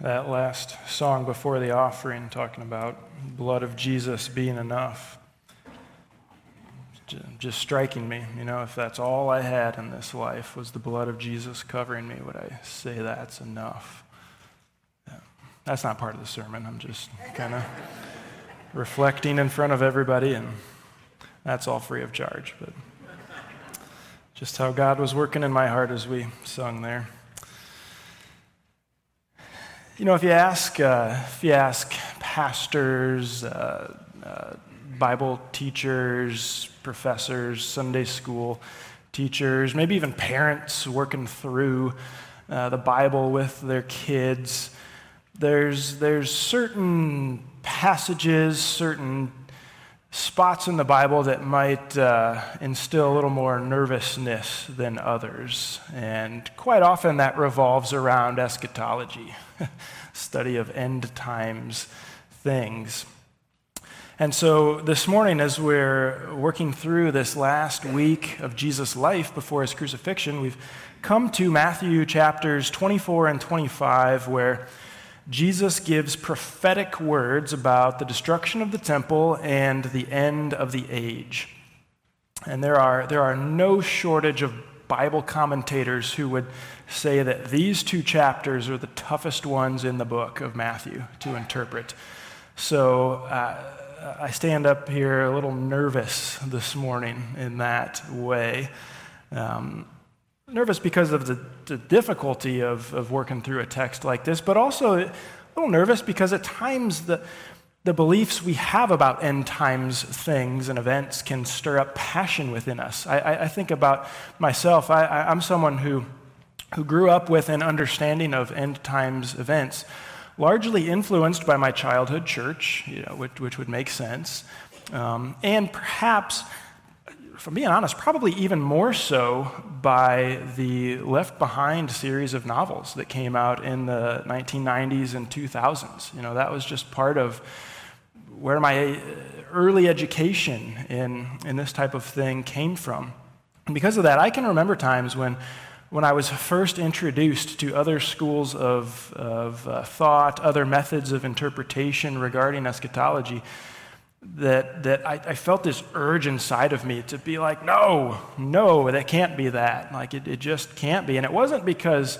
that last song before the offering, talking about blood of Jesus being enough. Just striking me, you know, if that's all I had in this life was the blood of Jesus covering me, would I say that's enough? That's not part of the sermon. I'm just kind of reflecting in front of everybody, and that's all free of charge. But just how God was working in my heart as we sung there. You know, if you ask pastors, Bible teachers, professors, Sunday school teachers, maybe even parents working through the Bible with their kids, there's certain passages, certain spots in the Bible that might instill a little more nervousness than others. And quite often that revolves around eschatology, study of end times things. And so this morning, as we're working through this last week of Jesus' life before his crucifixion, we've come to Matthew chapters 24 and 25, where Jesus gives prophetic words about the destruction of the temple and the end of the age. And there are no shortage of Bible commentators who would say that these two chapters are the toughest ones in the book of Matthew to interpret. So I stand up here a little nervous this morning in that way. Nervous because of the difficulty of working through a text like this, but also a little nervous because at times the beliefs we have about end times things and events can stir up passion within us. I think about myself. I'm someone who grew up with an understanding of end times events, largely influenced by my childhood church, you know, which would make sense, and perhaps, if I'm being honest, probably even more so by the Left Behind series of novels that came out in the 1990s and 2000s. You know, that was just part of where my early education in this type of thing came from. And because of that, I can remember times when I was first introduced to other schools of thought, other methods of interpretation regarding eschatology, that I felt this urge inside of me to be like, no, that can't be that. Like, it just can't be. And it wasn't because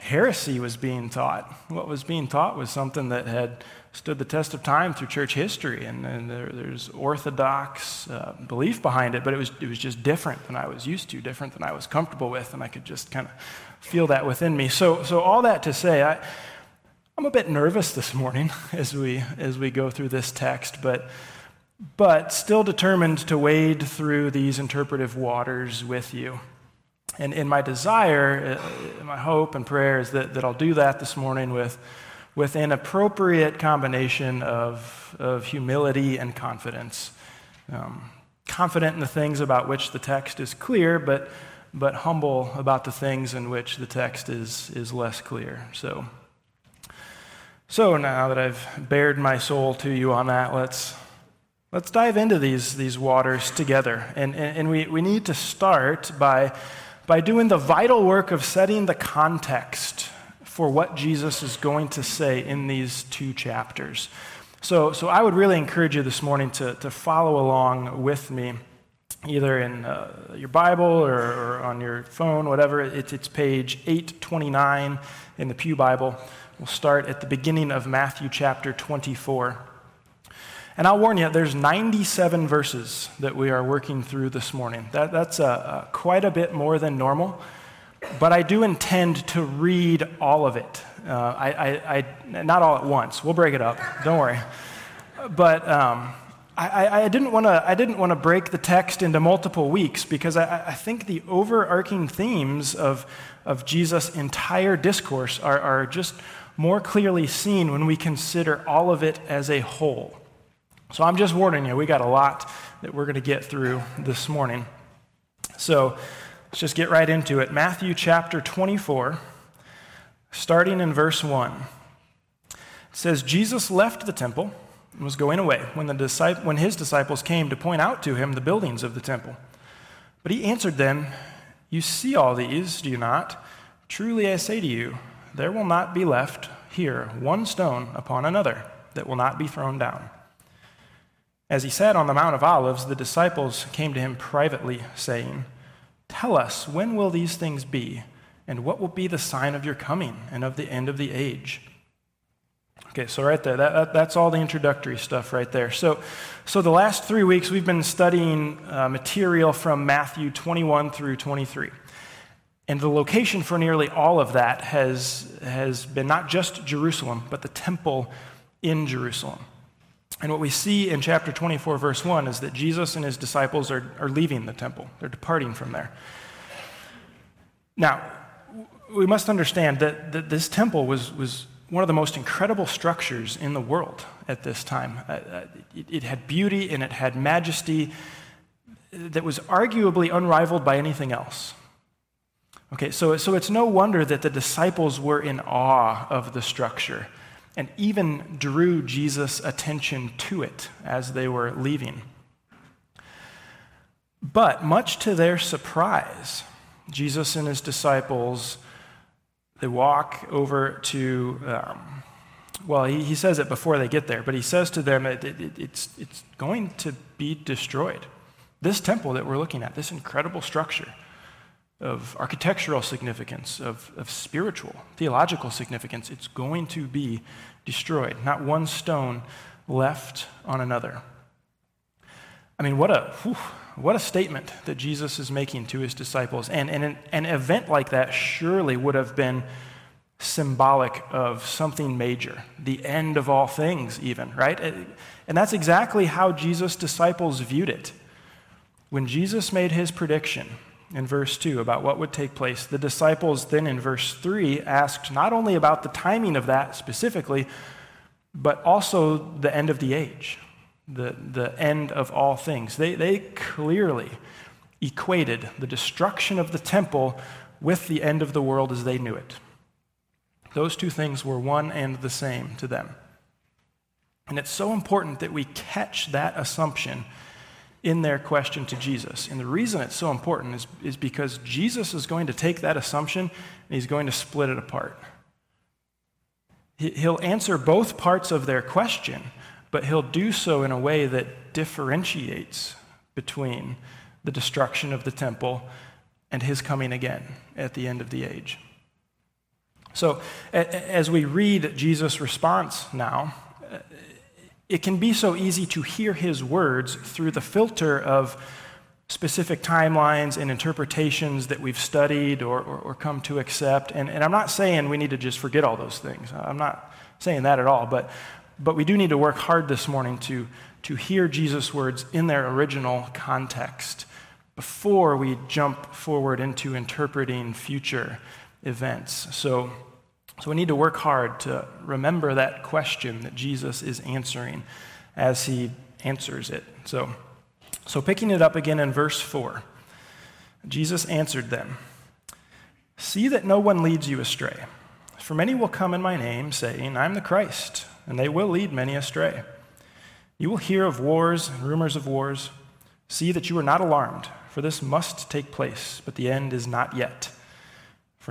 heresy was being taught. What was being taught was something that had stood the test of time through church history, and there's orthodox belief behind it, but it was just different than I was used to, different than I was comfortable with, and I could just kind of feel that within me. So all that to say, I'm a bit nervous this morning as we go through this text, but still determined to wade through these interpretive waters with you. And in my desire, my hope and prayer is that I'll do that this morning with an appropriate combination of humility and confidence. Confident in the things about which the text is clear, but humble about the things in which the text is less clear. So now that I've bared my soul to you on that, let's dive into these waters together. And we need to start by doing the vital work of setting the context for what Jesus is going to say in these two chapters. So I would really encourage you this morning to follow along with me, either in your Bible or on your phone, whatever. It's page 829 in the Pew Bible. We'll start at the beginning of Matthew chapter 24. And I'll warn you, there's 97 verses that we are working through this morning. That's quite a bit more than normal, but I do intend to read all of it. I not all at once. We'll break it up. Don't worry. But I didn't want to break the text into multiple weeks because I think the overarching themes of Jesus' entire discourse are just more clearly seen when we consider all of it as a whole. So I'm just warning you, we got a lot that we're going to get through this morning. So let's just get right into it. Matthew chapter 24, starting in verse 1. It says, Jesus left the temple and was going away when his disciples came to point out to him the buildings of the temple. But he answered them, "You see all these, do you not? Truly I say to you, there will not be left here one stone upon another that will not be thrown down." As he sat on the Mount of Olives, the disciples came to him privately, saying, "Tell us, when will these things be, and what will be the sign of your coming and of the end of the age?" Okay, so right there, that's all the introductory stuff right there. So the last 3 weeks, we've been studying material from Matthew 21 through 23. And the location for nearly all of that has been not just Jerusalem, but the temple in Jerusalem. And what we see in chapter 24, verse 1, is that Jesus and his disciples are leaving the temple. They're departing from there. Now, we must understand that this temple was one of the most incredible structures in the world at this time. It had beauty and it had majesty that was arguably unrivaled by anything else. Okay, so it's no wonder that the disciples were in awe of the structure and even drew Jesus' attention to it as they were leaving. But much to their surprise, Jesus and his disciples, they walk over to, he says it before they get there, but he says to them that it's going to be destroyed. This temple that we're looking at, this incredible structure of architectural significance, of spiritual, theological significance, it's going to be destroyed. Not one stone left on another. I mean, what a statement that Jesus is making to his disciples. And an event like that surely would have been symbolic of something major, the end of all things even, right? And that's exactly how Jesus' disciples viewed it. When Jesus made his prediction in verse 2 about what would take place, the disciples then in verse 3 asked not only about the timing of that specifically, but also the end of the age. The end of all things. They clearly equated the destruction of the temple with the end of the world as they knew it. Those two things were one and the same to them. And it's so important that we catch that assumption in their question to Jesus. And the reason it's so important is because Jesus is going to take that assumption and he's going to split it apart. He'll answer both parts of their question, but he'll do so in a way that differentiates between the destruction of the temple and his coming again at the end of the age. So as we read Jesus' response now, it can be so easy to hear his words through the filter of specific timelines and interpretations that we've studied or come to accept. And I'm not saying we need to just forget all those things. I'm not saying that at all, But we do need to work hard this morning to hear Jesus' words in their original context before we jump forward into interpreting future events. So we need to work hard to remember that question that Jesus is answering as he answers it. So picking it up again in verse 4, Jesus answered them, "See that no one leads you astray. For many will come in my name, saying, 'I'm the Christ,' and they will lead many astray. You will hear of wars and rumors of wars. See that you are not alarmed, for this must take place, but the end is not yet. For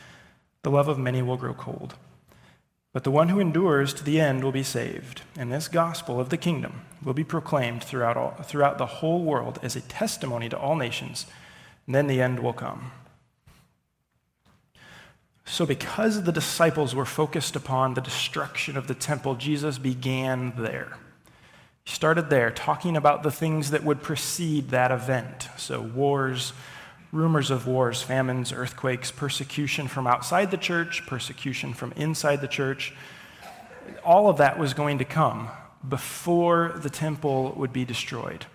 the love of many will grow cold. But the one who endures to the end will be saved. And this gospel of the kingdom will be proclaimed throughout the whole world as a testimony to all nations. And then the end will come." So because the disciples were focused upon the destruction of the temple, Jesus began there. He started there, talking about the things that would precede that event. So wars, rumors of wars, famines, earthquakes, persecution from outside the church, persecution from inside the church. All of that was going to come before the temple would be destroyed.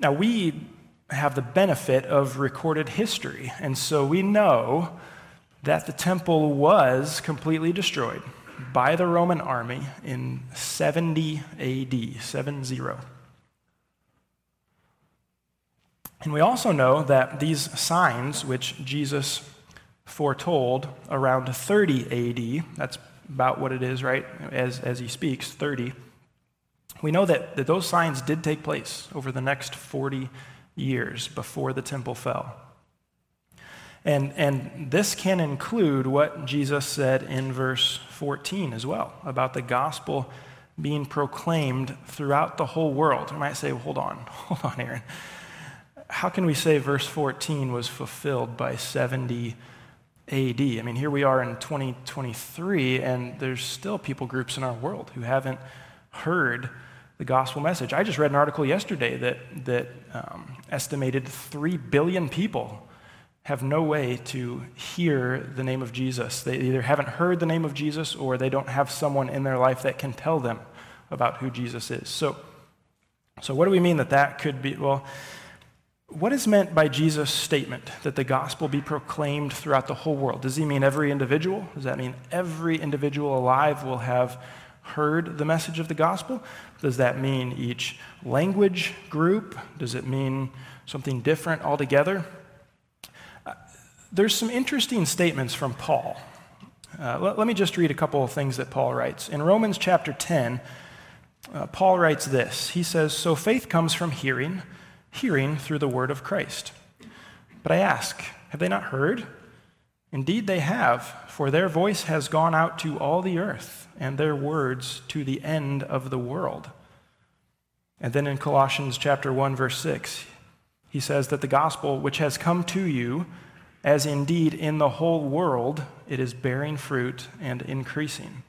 Now we have the benefit of recorded history. And so we know that the temple was completely destroyed by the Roman army in 70 AD, 7-0. And we also know that these signs, which Jesus foretold around 30 AD, that's about what it is, right, as he speaks, 30, we know that those signs did take place over the next 40 years before the temple fell. And this can include what Jesus said in verse 14 as well, about the gospel being proclaimed throughout the whole world. You might say, well, hold on, Aaron. How can we say verse 14 was fulfilled by 70 AD? I mean, here we are in 2023, and there's still people groups in our world who haven't heard the gospel message. I just read an article yesterday that estimated 3 billion people have no way to hear the name of Jesus. They either haven't heard the name of Jesus or they don't have someone in their life that can tell them about who Jesus is. So what do we mean that could be? Well, what is meant by Jesus' statement that the gospel be proclaimed throughout the whole world? Does he mean every individual? Does that mean every individual alive will have heard the message of the gospel? Does that mean each language group? Does it mean something different altogether? There's some interesting statements from Paul. Let me just read a couple of things that Paul writes. In Romans chapter 10, Paul writes this. He says, "So faith comes from hearing, hearing through the word of Christ. But I ask, have they not heard? Indeed they have, for their voice has gone out to all the earth, and their words to the end of the world." And then in Colossians chapter 1, verse 6, he says that the gospel which has come to you, as indeed in the whole world, it is bearing fruit and increasing.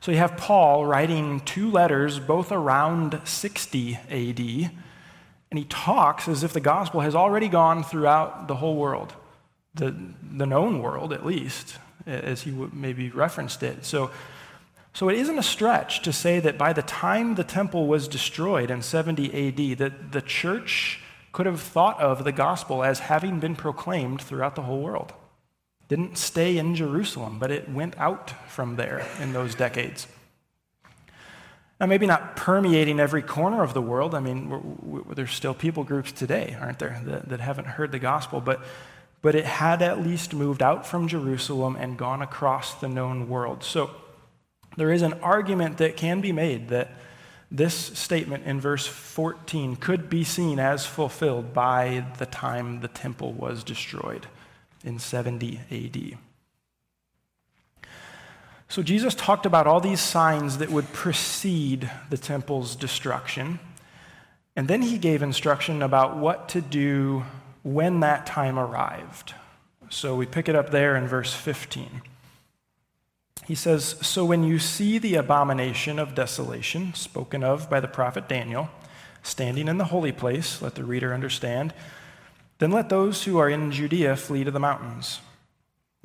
So you have Paul writing two letters, both around 60 AD, and he talks as if the gospel has already gone throughout the whole world, the known world at least, as he maybe referenced it. So it isn't a stretch to say that by the time the temple was destroyed in 70 AD, that the church could have thought of the gospel as having been proclaimed throughout the whole world. It didn't stay in Jerusalem, but it went out from there in those decades. Now, maybe not permeating every corner of the world. I mean, there's still people groups today, aren't there, that haven't heard the gospel, but it had at least moved out from Jerusalem and gone across the known world. So there is an argument that can be made that this statement in verse 14 could be seen as fulfilled by the time the temple was destroyed in 70 AD. So Jesus talked about all these signs that would precede the temple's destruction, and then he gave instruction about what to do when that time arrived. So we pick it up there in verse 15. He says, "So when you see the abomination of desolation, spoken of by the prophet Daniel, standing in the holy place," let the reader understand, "then let those who are in Judea flee to the mountains.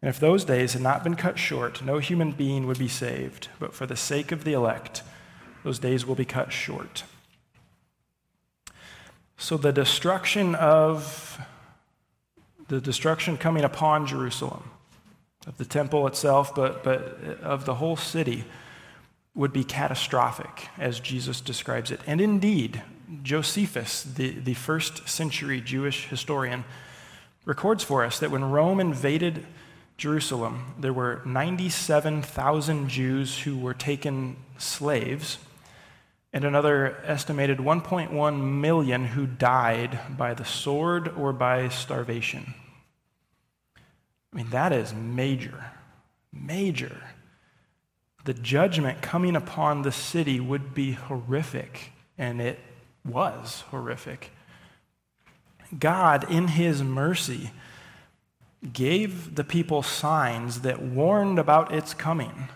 And if those days had not been cut short, no human being would be saved, but for the sake of the elect, those days will be cut short." So the destruction coming upon Jerusalem, of the temple itself, but of the whole city, would be catastrophic, as Jesus describes it. And indeed, Josephus, the first century Jewish historian, records for us that when Rome invaded Jerusalem, there were 97,000 Jews who were taken slaves, and another estimated 1.1 million who died by the sword or by starvation. I mean, that is major, major. The judgment coming upon the city would be horrific, and it was horrific. God, in his mercy, gave the people signs that warned about its coming.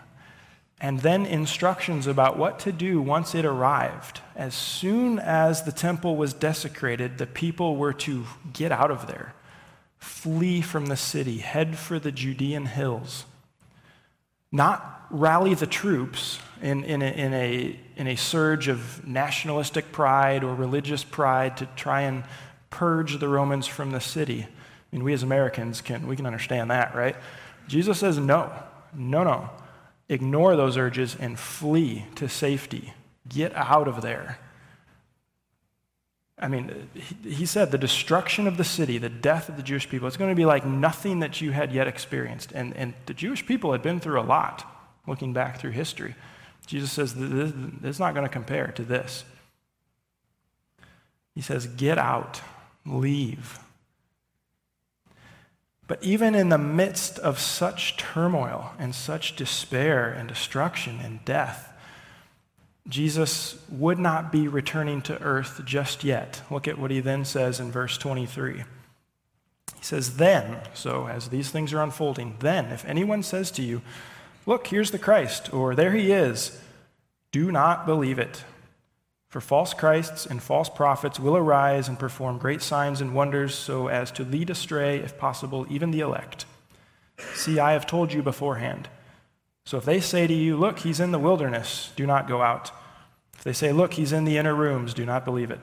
and then instructions about what to do once it arrived. As soon as the temple was desecrated, the people were to get out of there, flee from the city, head for the Judean hills, not rally the troops in a surge of nationalistic pride or religious pride to try and purge the Romans from the city. I mean, we as Americans can understand that, right? Jesus says, no. Ignore those urges and flee to safety. Get out of there. I mean, he said the destruction of the city, the death of the Jewish people, it's going to be like nothing that you had yet experienced. And the Jewish people had been through a lot, looking back through history. Jesus says, this is not going to compare to this. He says, get out, leave. But even in the midst of such turmoil and such despair and destruction and death, Jesus would not be returning to earth just yet. Look at what he then says in verse 23. He says, then, so as these things are unfolding, then if anyone says to you, look, here's the Christ, or there he is, do not believe it. For false Christs and false prophets will arise and perform great signs and wonders so as to lead astray, if possible, even the elect. See, I have told you beforehand. So if they say to you, look, he's in the wilderness, do not go out. If they say, look, he's in the inner rooms, do not believe it.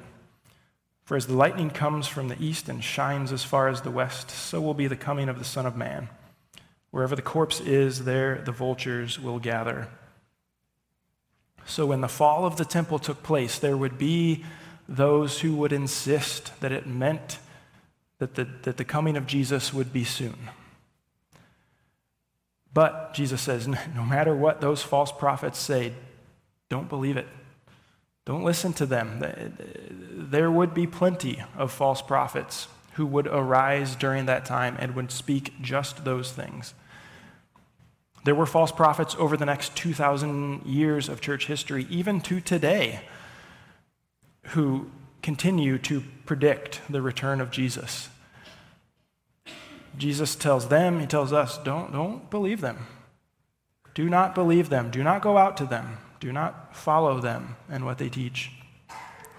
For as the lightning comes from the east and shines as far as the west, so will be the coming of the Son of Man. Wherever the corpse is, there the vultures will gather. So when the fall of the temple took place, there would be those who would insist that it meant that the coming of Jesus would be soon. But Jesus says, no matter what those false prophets say, don't believe it. Don't listen to them. There would be plenty of false prophets who would arise during that time and would speak just those things. There were false prophets over the next 2,000 years of church history, even to today, who continue to predict the return of Jesus. Jesus tells them, he tells us, don't believe them. Do not believe them. Do not go out to them. Do not follow them and what they teach.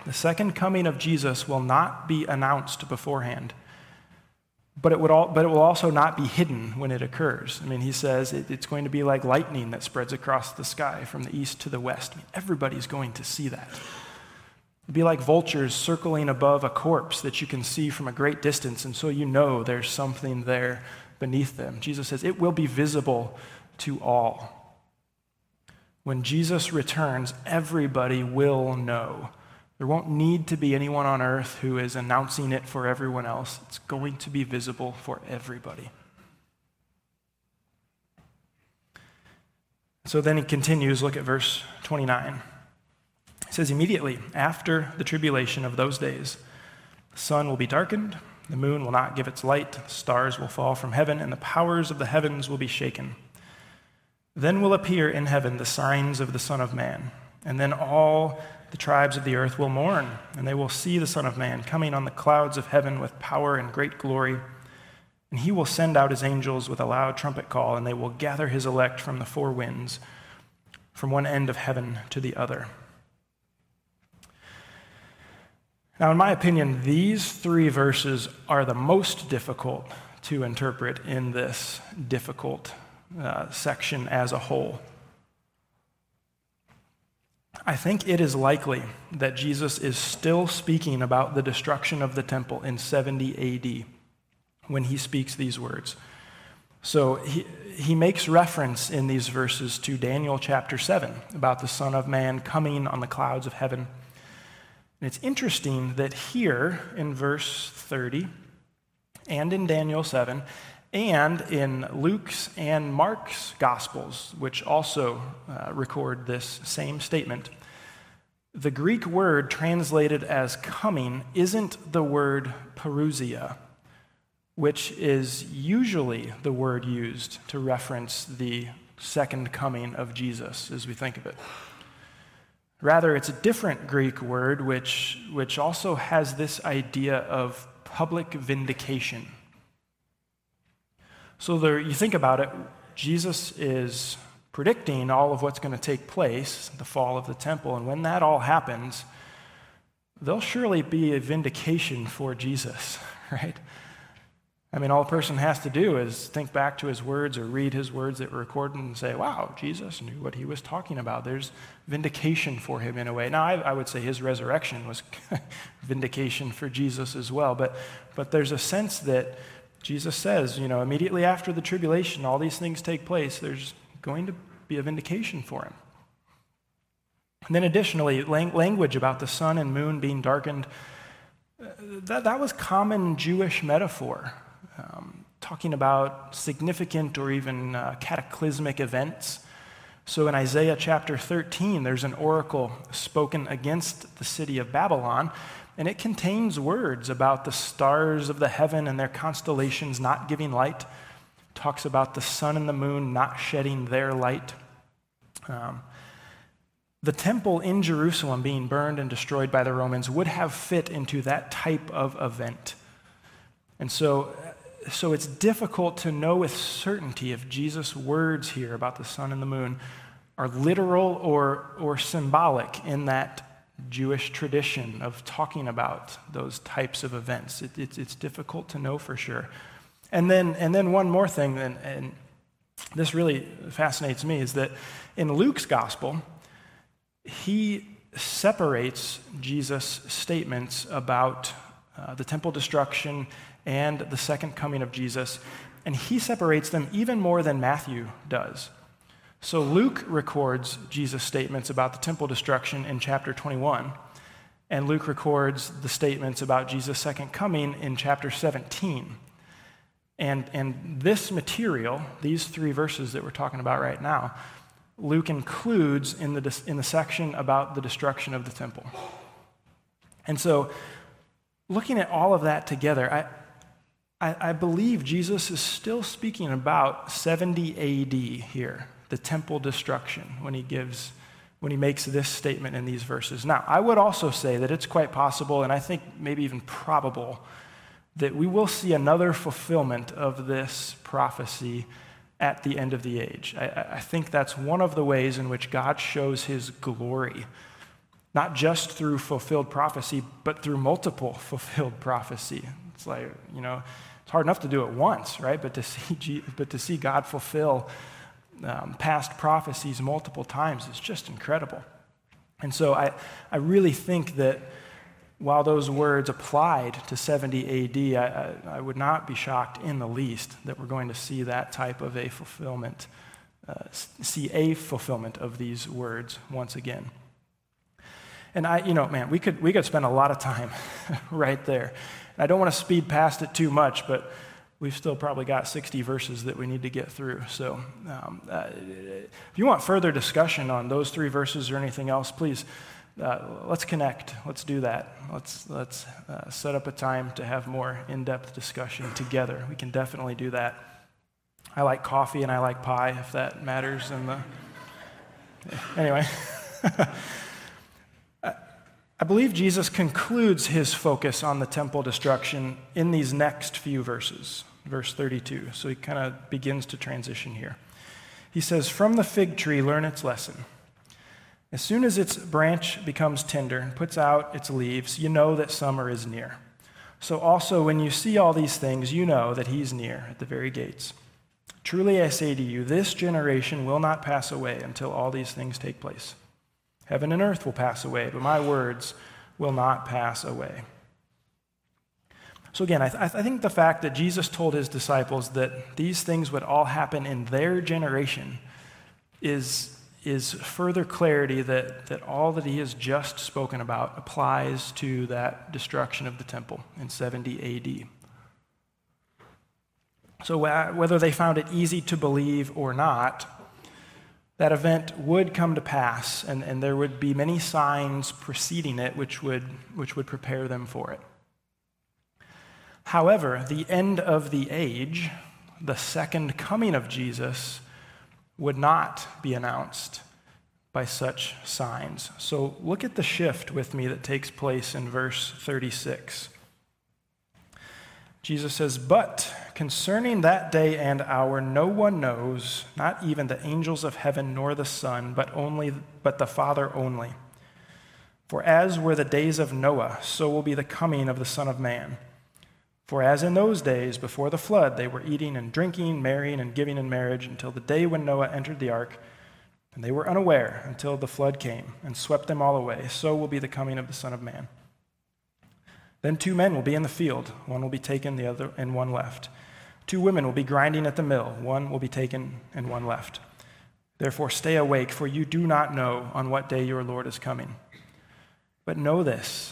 The second coming of Jesus will not be announced beforehand. But it will also not be hidden when it occurs. I mean, he says it's going to be like lightning that spreads across the sky from the east to the west. I mean, everybody's going to see that. It'd be like vultures circling above a corpse that you can see from a great distance, and so you know there's something there beneath them. Jesus says it will be visible to all. When Jesus returns, everybody will know. There won't need to be anyone on earth who is announcing it for everyone else. It's going to be visible for everybody. So then he continues, look at verse 29. It says, immediately after the tribulation of those days, the sun will be darkened, the moon will not give its light, the stars will fall from heaven, and the powers of the heavens will be shaken. Then will appear in heaven the signs of the Son of Man, and then all the tribes of the earth will mourn, and they will see the Son of Man coming on the clouds of heaven with power and great glory. And he will send out his angels with a loud trumpet call, and they will gather his elect from the four winds, from one end of heaven to the other. Now, in my opinion, these three verses are the most difficult to interpret in this difficult section as a whole. I think it is likely that Jesus is still speaking about the destruction of the temple in 70 AD when he speaks these words. So he makes reference in these verses to Daniel chapter 7 about the Son of Man coming on the clouds of heaven. And it's interesting that here in verse 30 and in Daniel 7 and in Luke's and Mark's Gospels, which also record this same statement, the Greek word translated as coming isn't the word parousia, which is usually the word used to reference the second coming of Jesus as we think of it. Rather, it's a different Greek word which also has this idea of public vindication. So there, you think about it, Jesus is predicting all of what's going to take place, the fall of the temple. And when that all happens, there'll surely be a vindication for Jesus, right? I mean, all a person has to do is think back to his words or read his words that were recorded and say, wow, Jesus knew what he was talking about. There's vindication for him in a way. Now, I would say his resurrection was vindication for Jesus as well, but there's a sense that Jesus says, you know, immediately after the tribulation, all these things take place, there's going to be a vindication for him. And then additionally, language about the sun and moon being darkened, that was common Jewish metaphor, talking about significant or even cataclysmic events. So in Isaiah chapter 13, there's an oracle spoken against the city of Babylon, and it contains words about the stars of the heaven and their constellations not giving light. It talks about the sun and the moon not shedding their light. The temple in Jerusalem being burned and destroyed by the Romans would have fit into that type of event. And so it's difficult to know with certainty if Jesus' words here about the sun and the moon are literal or symbolic in that Jewish tradition of talking about those types of events. It's difficult to know for sure. And then one more thing, and this really fascinates me, is that in Luke's gospel, he separates Jesus' statements about the temple destruction and the second coming of Jesus, and he separates them even more than Matthew does. So Luke records Jesus' statements about the temple destruction in chapter 21, and Luke records the statements about Jesus' second coming in chapter 17. And this material, these three verses that we're talking about right now, Luke includes in the section about the destruction of the temple. And so, looking at all of that together, I believe Jesus is still speaking about 70 AD here, the temple destruction, when he makes this statement in these verses. Now, I would also say that it's quite possible, and I think maybe even probable, that we will see another fulfillment of this prophecy at the end of the age. I think that's one of the ways in which God shows his glory, not just through fulfilled prophecy, but through multiple fulfilled prophecy. It's like, you know, it's hard enough to do it once, right? But to see God fulfill past prophecies multiple times is just incredible. And so I really think that while those words applied to 70 AD, I would not be shocked in the least that we're going to see that type of a fulfillment, of these words once again. And we could spend a lot of time right there. And I don't want to speed past it too much, but we've still probably got 60 verses that we need to get through. So if you want further discussion on those three verses or anything else, please, let's connect. Let's do that. Let's set up a time to have more in-depth discussion together. We can definitely do that. I like coffee and I like pie, if that matters. Anyway, I believe Jesus concludes his focus on the temple destruction in these next few verses, verse 32. So he kind of begins to transition here. He says, "From the fig tree, learn its lesson. As soon as its branch becomes tender and puts out its leaves, you know that summer is near. So also when you see all these things, you know that he's near at the very gates. Truly I say to you, this generation will not pass away until all these things take place. Heaven and earth will pass away, but my words will not pass away." So again, I think the fact that Jesus told his disciples that these things would all happen in their generation is further clarity that all that he has just spoken about applies to that destruction of the temple in 70 AD. So whether they found it easy to believe or not, that event would come to pass, and there would be many signs preceding it which would prepare them for it. However, the end of the age, the second coming of Jesus, would not be announced by such signs. So look at the shift with me that takes place in verse 36. Jesus says, "But Concerning that day and hour, no one knows, not even the angels of heaven nor the Son, but the Father only. For as were the days of Noah, so will be the coming of the Son of Man. For as in those days before the flood, they were eating and drinking, marrying and giving in marriage, until the day when Noah entered the ark, and they were unaware until the flood came and swept them all away, so will be the coming of the Son of Man. Then 2 men will be in the field, one will be taken, the other and one left. 2 women will be grinding at the mill, one will be taken and one left. Therefore stay awake, for you do not know on what day your Lord is coming. But know this,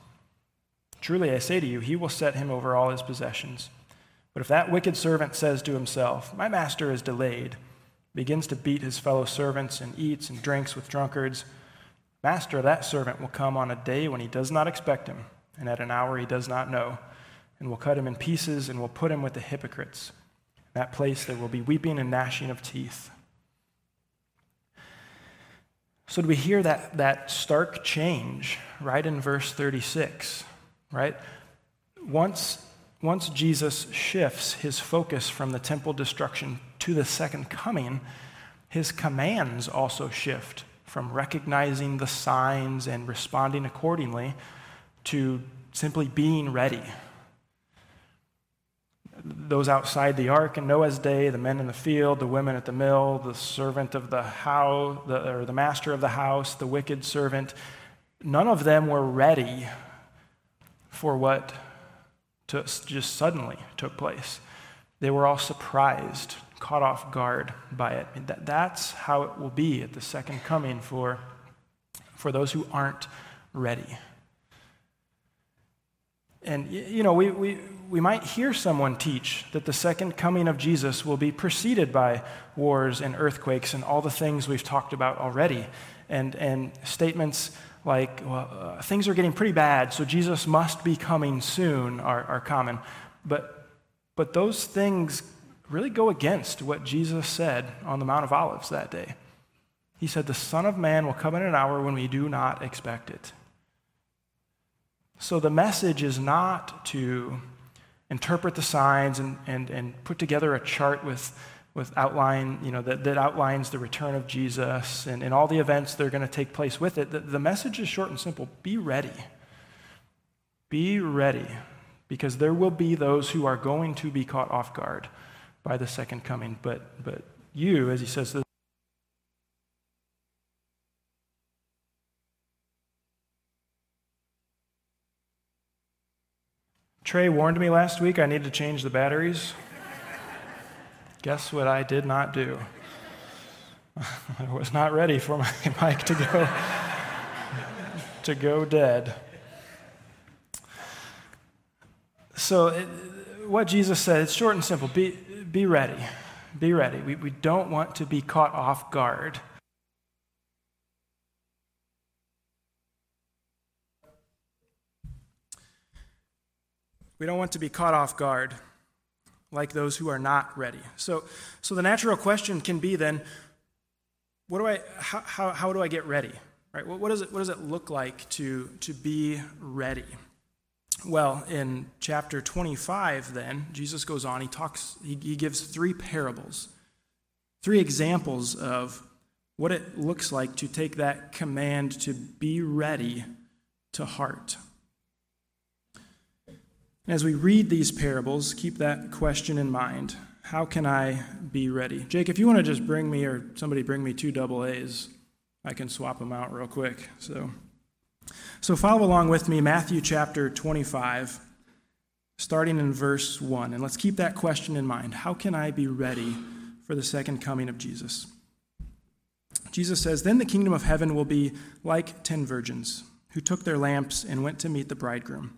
Truly I say to you, he will set him over all his possessions. But if that wicked servant says to himself, my master is delayed, begins to beat his fellow servants and eats and drinks with drunkards, the master of that servant will come on a day when he does not expect him, and at an hour he does not know, and will cut him in pieces and will put him with the hypocrites. In that place there will be weeping and gnashing of teeth. So do we hear that stark change right in verse 36, right? Once Jesus shifts his focus from the temple destruction to the second coming, his commands also shift from recognizing the signs and responding accordingly to simply being ready. Those outside the ark in Noah's day, the men in the field, the women at the mill, the servant of the house, or the master of the house, the wicked servant, none of them were ready for what just suddenly took place. They were all surprised, caught off guard by it. That's how it will be at the second coming for those who aren't ready. And, you know, we might hear someone teach that the second coming of Jesus will be preceded by wars and earthquakes and all the things we've talked about already. And statements like, well, things are getting pretty bad, so Jesus must be coming soon are common. But those things really go against what Jesus said on the Mount of Olives that day. He said, the Son of Man will come in an hour when we do not expect it. So the message is not to interpret the signs and put together a chart with outline, you know, that outlines the return of Jesus and all the events that are going to take place with it. The message is short and simple. Be ready. Be ready, because there will be those who are going to be caught off guard by the second coming. But you, as he says, Trey warned me last week I need to change the batteries. Guess what I did not do? I was not ready for my mic to go dead. So what Jesus said, it's short and simple. Be ready. Be ready. We don't want to be caught off guard. We don't want to be caught off guard like those who are not ready. So the natural question can be then, how do I get ready? Right? What does it look like to be ready? Well, in chapter 25 then, Jesus goes on, he gives 3 parables, 3 examples of what it looks like to take that command to be ready to heart. As we read these parables, keep that question in mind. How can I be ready? Jake, if you want to just bring me or somebody bring me 2 AAs, I can swap them out real quick. So follow along with me, Matthew chapter 25, starting in verse 1. And let's keep that question in mind. How can I be ready for the second coming of Jesus? Jesus says, then the kingdom of heaven will be like 10 virgins who took their lamps and went to meet the bridegroom.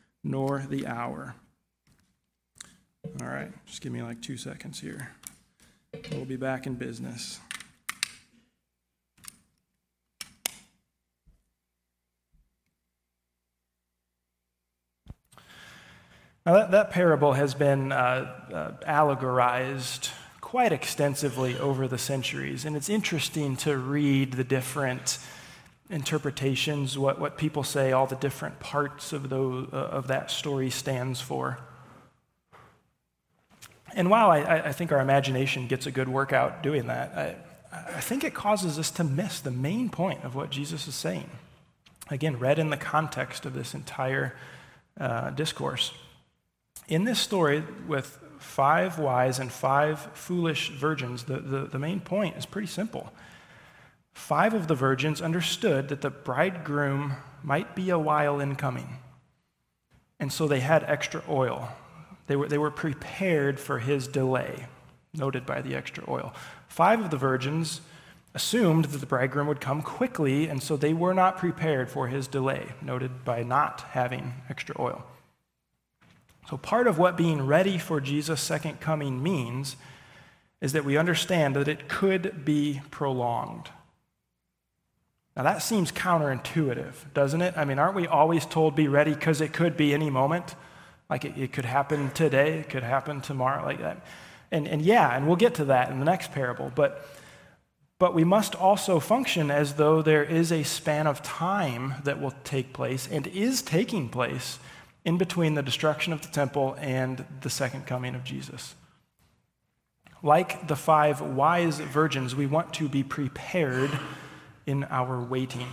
nor the hour." All right, just give me like 2 seconds here. We'll be back in business. Now that parable has been allegorized quite extensively over the centuries, and it's interesting to read the different interpretations, what people say all the different parts of that story stands for. And while I think our imagination gets a good workout doing that, I think it causes us to miss the main point of what Jesus is saying. Again, read in the context of this entire discourse. In this story with 5 wise and 5 foolish virgins, the main point is pretty simple. 5 of the virgins understood that the bridegroom might be a while in coming, and so they had extra oil. They were prepared for his delay, noted by the extra oil. 5 of the virgins assumed that the bridegroom would come quickly, and so they were not prepared for his delay, noted by not having extra oil. So part of what being ready for Jesus' second coming means is that we understand that it could be prolonged. Now that seems counterintuitive, doesn't it? I mean, aren't we always told be ready because it could be any moment? Like it could happen today, it could happen tomorrow, like that. And we'll get to that in the next parable. But we must also function as though there is a span of time that will take place and is taking place in between the destruction of the temple and the second coming of Jesus. Like the 5 wise virgins, we want to be prepared in our waiting.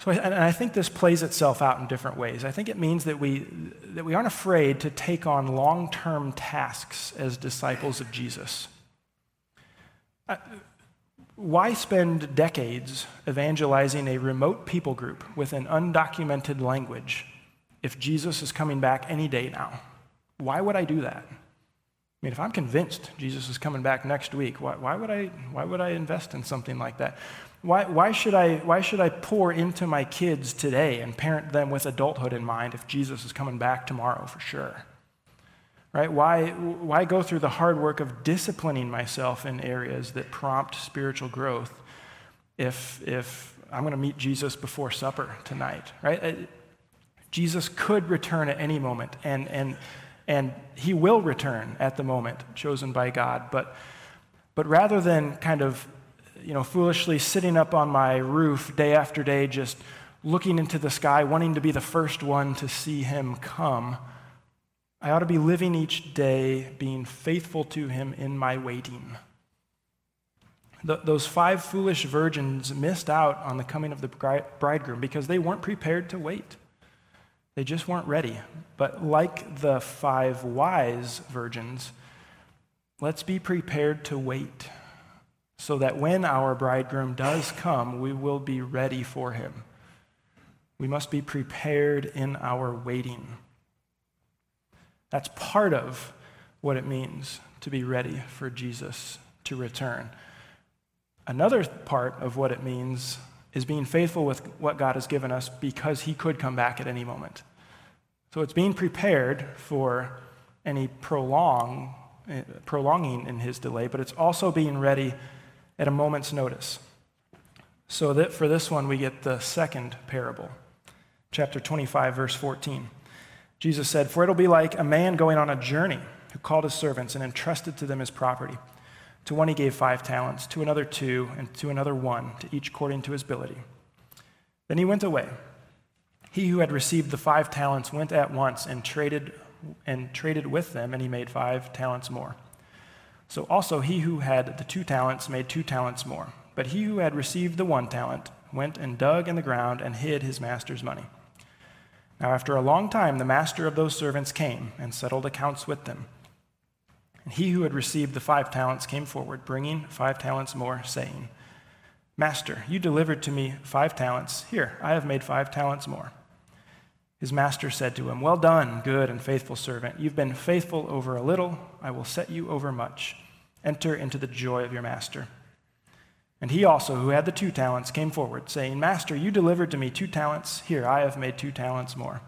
So, and I think this plays itself out in different ways. I think it means that we aren't afraid to take on long-term tasks as disciples of Jesus. Why spend decades evangelizing a remote people group with an undocumented language if Jesus is coming back any day now? Why would I do that? I mean, if I'm convinced Jesus is coming back next week, why would I invest in something like that? Why should I pour into my kids today and parent them with adulthood in mind if Jesus is coming back tomorrow for sure? Right? Why go through the hard work of disciplining myself in areas that prompt spiritual growth if I'm going to meet Jesus before supper tonight? Right? Jesus could return at any moment, and he will return at the moment chosen by God. But rather than kind of, foolishly sitting up on my roof day after day, just looking into the sky, wanting to be the first one to see him come, I ought to be living each day being faithful to him in my waiting. Those 5 foolish virgins missed out on the coming of the bridegroom because they weren't prepared to wait. They just weren't ready. But like the 5 wise virgins, let's be prepared to wait so that when our bridegroom does come, we will be ready for him. We must be prepared in our waiting. That's part of what it means to be ready for Jesus to return. Another part of what it means is being faithful with what God has given us because he could come back at any moment. So it's being prepared for any prolonging in his delay, but it's also being ready at a moment's notice. So that for this one, we get the second parable, chapter 25, verse 14. Jesus said, "For it'll be like a man going on a journey who called his servants and entrusted to them his property. To one he gave 5 talents, to another 2, and to another 1, to each according to his ability. Then he went away. He who had received the 5 talents went at once and traded with them, and he made 5 talents more. So also he who had the 2 talents made 2 talents more. But he who had received the 1 talent went and dug in the ground and hid his master's money. Now after a long time the master of those servants came and settled accounts with them. And he who had received the 5 talents came forward, bringing 5 talents more, saying, Master, you delivered to me 5 talents. Here, I have made 5 talents more. His master said to him, Well done, good and faithful servant. You've been faithful over a little. I will set you over much. Enter into the joy of your master. And he also, who had the 2 talents, came forward, saying, Master, you delivered to me 2 talents. Here, I have made 2 talents more.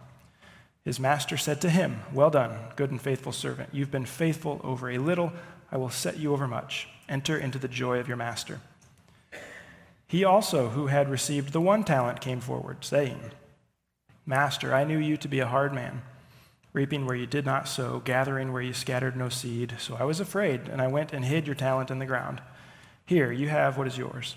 His master said to him, Well done, good and faithful servant. You've been faithful over a little. I will set you over much. Enter into the joy of your master. He also, who had received the 1 talent, came forward, saying, Master, I knew you to be a hard man, reaping where you did not sow, gathering where you scattered no seed. So I was afraid, and I went and hid your talent in the ground. Here, you have what is yours.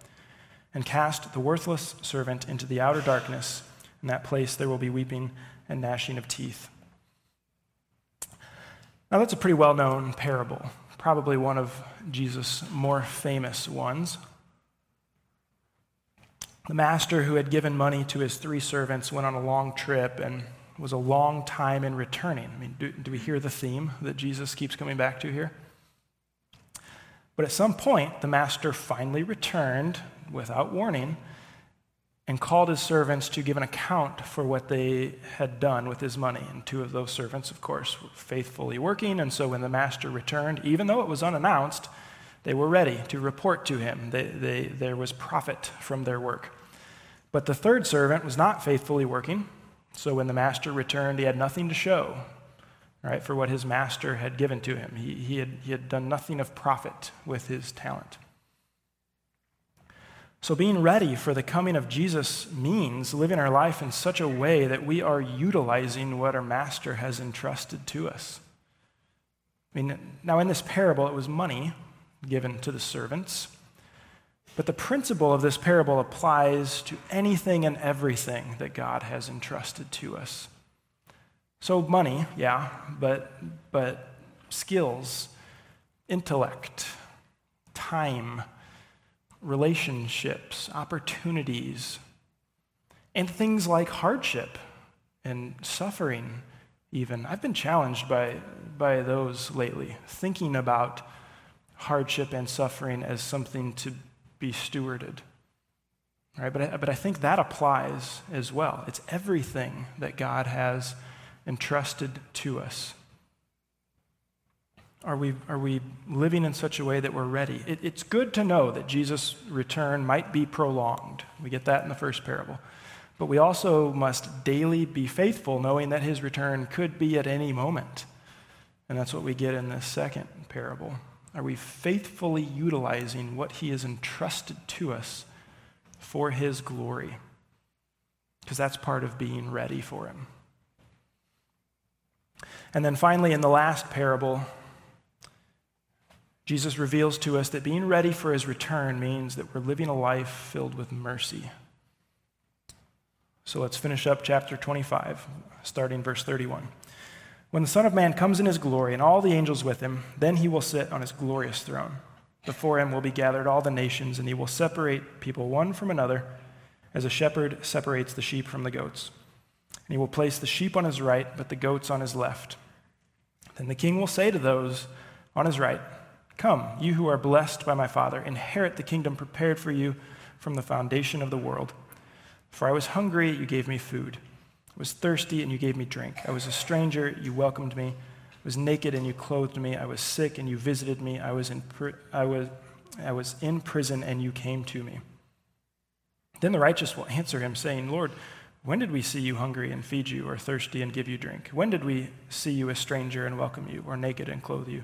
And cast the worthless servant into the outer darkness. In that place there will be weeping and gnashing of teeth. Now that's a pretty well-known parable, probably one of Jesus' more famous ones. The master who had given money to his 3 servants went on a long trip and was a long time in returning. I mean, do we hear the theme that Jesus keeps coming back to here? But at some point, the master finally returned without warning and called his servants to give an account for what they had done with his money. And 2 of those servants, of course, were faithfully working. And so when the master returned, even though it was unannounced, they were ready to report to him. There was profit from their work. But the 3rd servant was not faithfully working. So when the master returned, he had nothing to show, right, for what his master had given to him. He had done nothing of profit with his talent. So being ready for the coming of Jesus means living our life in such a way that we are utilizing what our master has entrusted to us. I mean, now in this parable, it was money given to the servants. But the principle of this parable applies to anything and everything that God has entrusted to us. So money, yeah, but skills, intellect, time, relationships, opportunities, and things like hardship and suffering even. I've been challenged by those lately, thinking about hardship and suffering as something to be stewarded, right? But I think that applies as well. It's everything that God has entrusted to us. Are we living in such a way that we're ready? It's good to know that Jesus' return might be prolonged. We get that in the first parable. But we also must daily be faithful, knowing that his return could be at any moment. And that's what we get in this second parable. Are we faithfully utilizing what he has entrusted to us for his glory? Because that's part of being ready for him. And then finally, in the last parable, Jesus reveals to us that being ready for his return means that we're living a life filled with mercy. So let's finish up chapter 25, starting verse 31. When the Son of Man comes in his glory and all the angels with him, then he will sit on his glorious throne. Before him will be gathered all the nations, and he will separate people one from another, as a shepherd separates the sheep from the goats. And he will place the sheep on his right, but the goats on his left. Then the king will say to those on his right, Come, you who are blessed by my Father, inherit the kingdom prepared for you from the foundation of the world. For I was hungry, you gave me food. I was thirsty, and you gave me drink. I was a stranger, you welcomed me. I was naked, and you clothed me. I was sick, and you visited me. I was in, pr- I was, I was in prison and you came to me. Then the righteous will answer him, saying, Lord, when did we see you hungry and feed you, or thirsty and give you drink? When did we see you a stranger and welcome you, or naked and clothe you?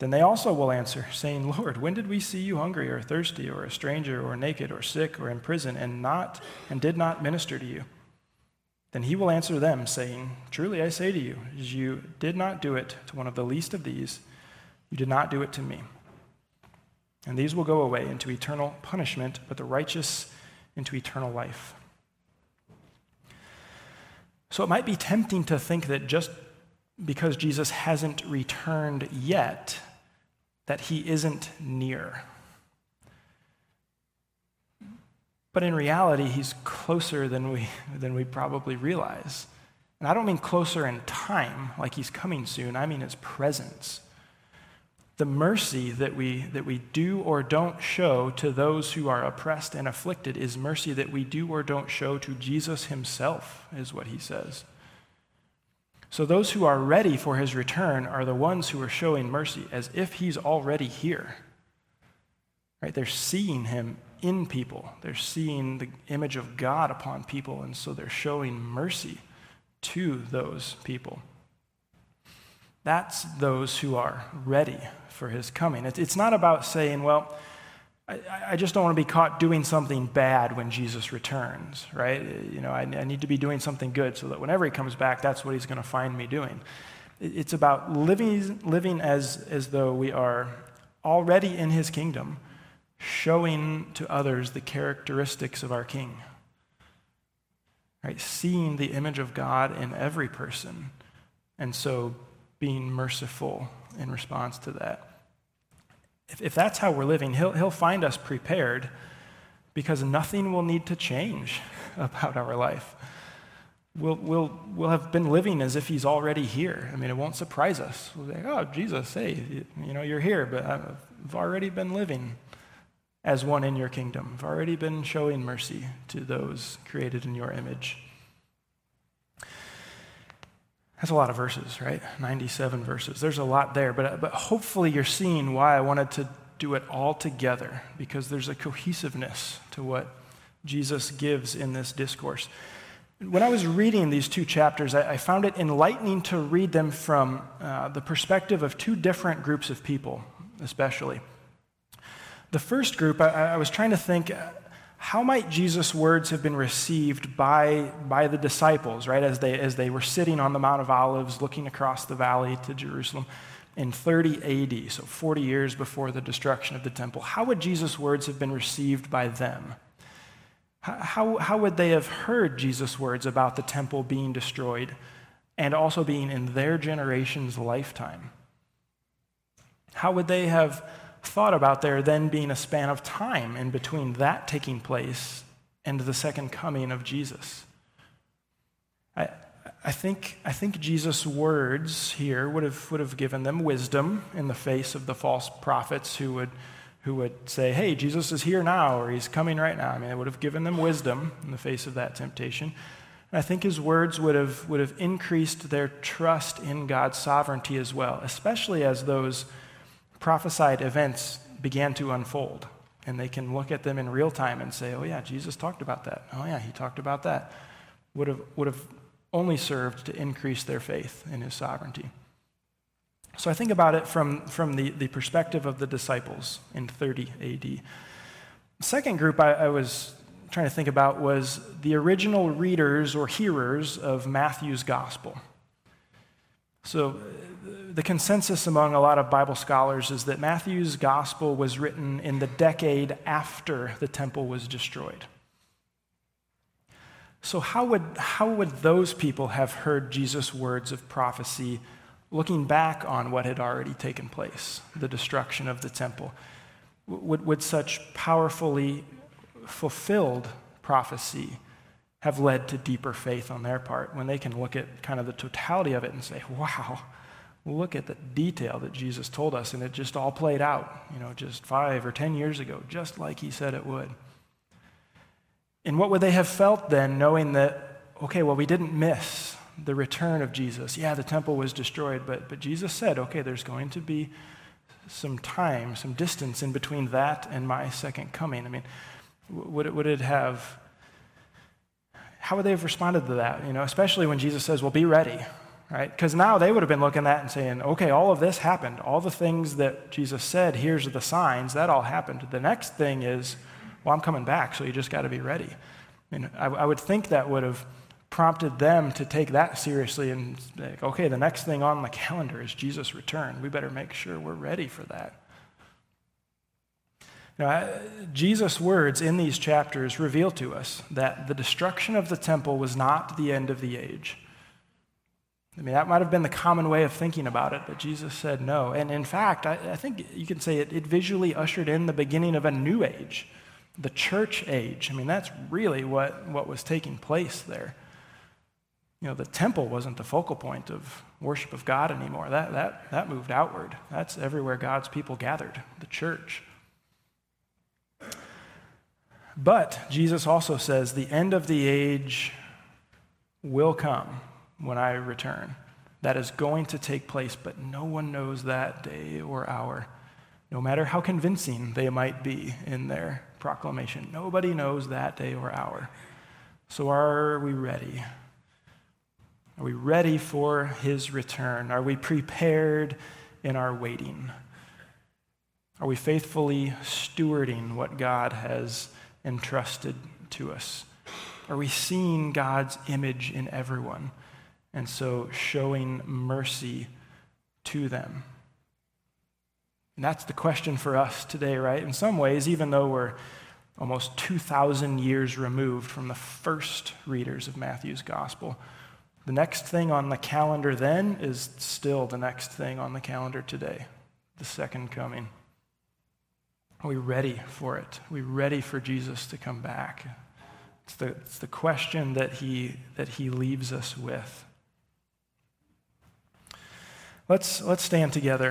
Then they also will answer, saying, Lord, when did we see you hungry or thirsty or a stranger or naked or sick or in prison and did not minister to you? Then he will answer them, saying, Truly I say to you, as you did not do it to one of the least of these, you did not do it to me. And these will go away into eternal punishment, but the righteous into eternal life. So it might be tempting to think that just because Jesus hasn't returned yet, that he isn't near. But in reality, he's closer than we probably realize. And I don't mean closer in time, like he's coming soon. I mean his presence. The mercy that we do or don't show to those who are oppressed and afflicted is mercy that we do or don't show to Jesus himself, is what he says. So those who are ready for his return are the ones who are showing mercy as if he's already here. Right? They're seeing him in people. They're seeing the image of God upon people, and so they're showing mercy to those people. That's those who are ready for his coming. It's not about saying, well, I just don't want to be caught doing something bad when Jesus returns, right? You know, I need to be doing something good so that whenever he comes back, that's what he's going to find me doing. It's about living as though we are already in his kingdom, showing to others the characteristics of our King, right? Seeing the image of God in every person, and so being merciful in response to that. If that's how we're living, he'll find us prepared, because nothing will need to change about our life. We'll have been living as if he's already here. I mean, it won't surprise us. We'll be like, oh, Jesus, hey, you know, you're here, but I've already been living as one in your kingdom. I've already been showing mercy to those created in your image. That's a lot of verses, right? 97 verses. There's a lot there, but hopefully you're seeing why I wanted to do it all together, because there's a cohesiveness to what Jesus gives in this discourse. When I was reading these two chapters, I found it enlightening to read them from the perspective of two different groups of people, especially. The first group, I was trying to think, how might Jesus' words have been received by the disciples, right, as they were sitting on the Mount of Olives looking across the valley to Jerusalem in 30 AD, so 40 years before the destruction of the temple? How would Jesus' words have been received by them? How would they have heard Jesus' words about the temple being destroyed and also being in their generation's lifetime? How would they have thought about there then being a span of time in between that taking place and the second coming of Jesus? I think Jesus' words here would have given them wisdom in the face of the false prophets who would say, hey, Jesus is here now, or he's coming right now. I mean, it would have given them wisdom in the face of that temptation. And I think his words would have increased their trust in God's sovereignty as well, especially as those prophesied events began to unfold, and they can look at them in real time and say, oh yeah, Jesus talked about that. Oh yeah, he talked about that. Would have only served to increase their faith in his sovereignty. So I think about it from the perspective of the disciples in 30 AD. The second group I was trying to think about was the original readers or hearers of Matthew's gospel. So the consensus among a lot of Bible scholars is that Matthew's gospel was written in the decade after the temple was destroyed. So how would those people have heard Jesus' words of prophecy looking back on what had already taken place, the destruction of the temple? would such powerfully fulfilled prophecy have led to deeper faith on their part when they can look at kind of the totality of it and say, wow, look at the detail that Jesus told us, and it just all played out, just 5 or 10 years ago, just like he said it would. And what would they have felt then, knowing that, okay, well, we didn't miss the return of Jesus. Yeah, the temple was destroyed, but Jesus said, okay, there's going to be some time, some distance in between that and my second coming. I mean, how would they have responded to that? Especially when Jesus says, well, be ready, right? Because now they would have been looking at and saying, okay, all of this happened. All the things that Jesus said, here's the signs, that all happened. The next thing is, well, I'm coming back, so you just got to be ready. I would think that would have prompted them to take that seriously and think, okay, the next thing on the calendar is Jesus' return. We better make sure we're ready for that. Now, Jesus' words in these chapters reveal to us that the destruction of the temple was not the end of the age. I mean, that might have been the common way of thinking about it, but Jesus said no. And in fact, I think you can say it visually ushered in the beginning of a new age, the church age. I mean, that's really what was taking place there. The temple wasn't the focal point of worship of God anymore. That moved outward. That's everywhere God's people gathered, the church. But Jesus also says the end of the age will come when I return. That is going to take place, but no one knows that day or hour, no matter how convincing they might be in their proclamation. Nobody knows that day or hour. So are we ready? Are we ready for his return? Are we prepared in our waiting? Are we faithfully stewarding what God has entrusted to us? Are we seeing God's image in everyone and so showing mercy to them? And that's the question for us today, right? In some ways, even though we're almost 2,000 years removed from the first readers of Matthew's gospel, the next thing on the calendar then is still the next thing on the calendar today, the second coming. Are we ready for it? Are we ready for Jesus to come back? It's the question that he leaves us with. Let's stand together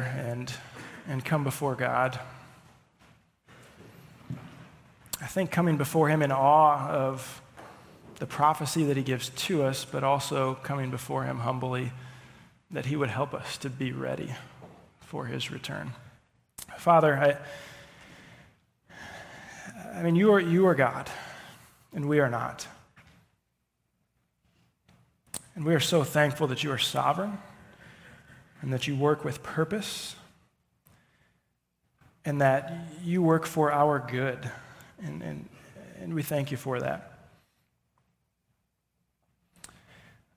and come before God. I think coming before him in awe of the prophecy that he gives to us, but also coming before him humbly, that he would help us to be ready for his return. Father, I mean, you are God, and we are not. And we are so thankful that you are sovereign, and that you work with purpose, and that you work for our good, and we thank you for that.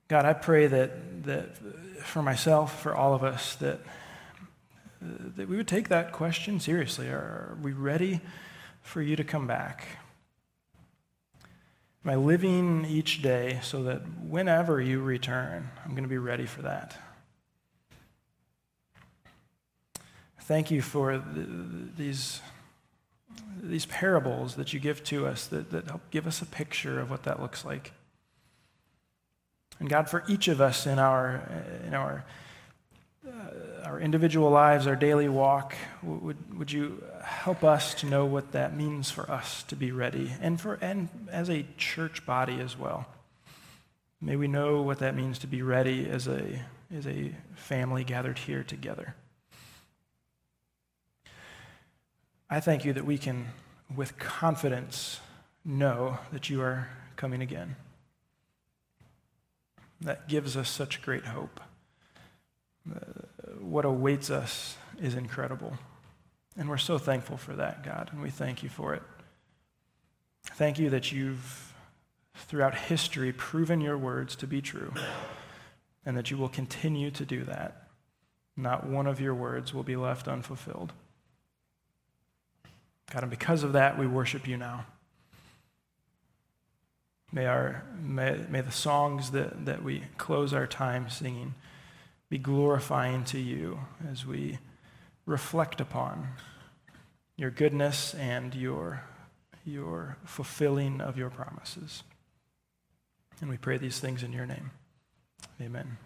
God, I pray that for myself, for all of us, that we would take that question seriously. Are we ready for you to come back? Am I living each day so that whenever you return, I'm going to be ready for that? Thank you for these parables that you give to us that help give us a picture of what that looks like. And God, for each of us in our individual lives, our daily walk, would you help us to know what that means for us to be ready, and as a church body as well. May we know what that means to be ready as a family gathered here together. I thank you that we can, with confidence, know that you are coming again. That gives us such great hope. What awaits us is incredible. And we're so thankful for that, God, and we thank you for it. Thank you that you've, throughout history, proven your words to be true, and that you will continue to do that. Not one of your words will be left unfulfilled. God, and because of that, we worship you now. May the songs that we close our time singing be glorifying to you as we reflect upon your goodness and your fulfilling of your promises. And we pray these things in your name. Amen.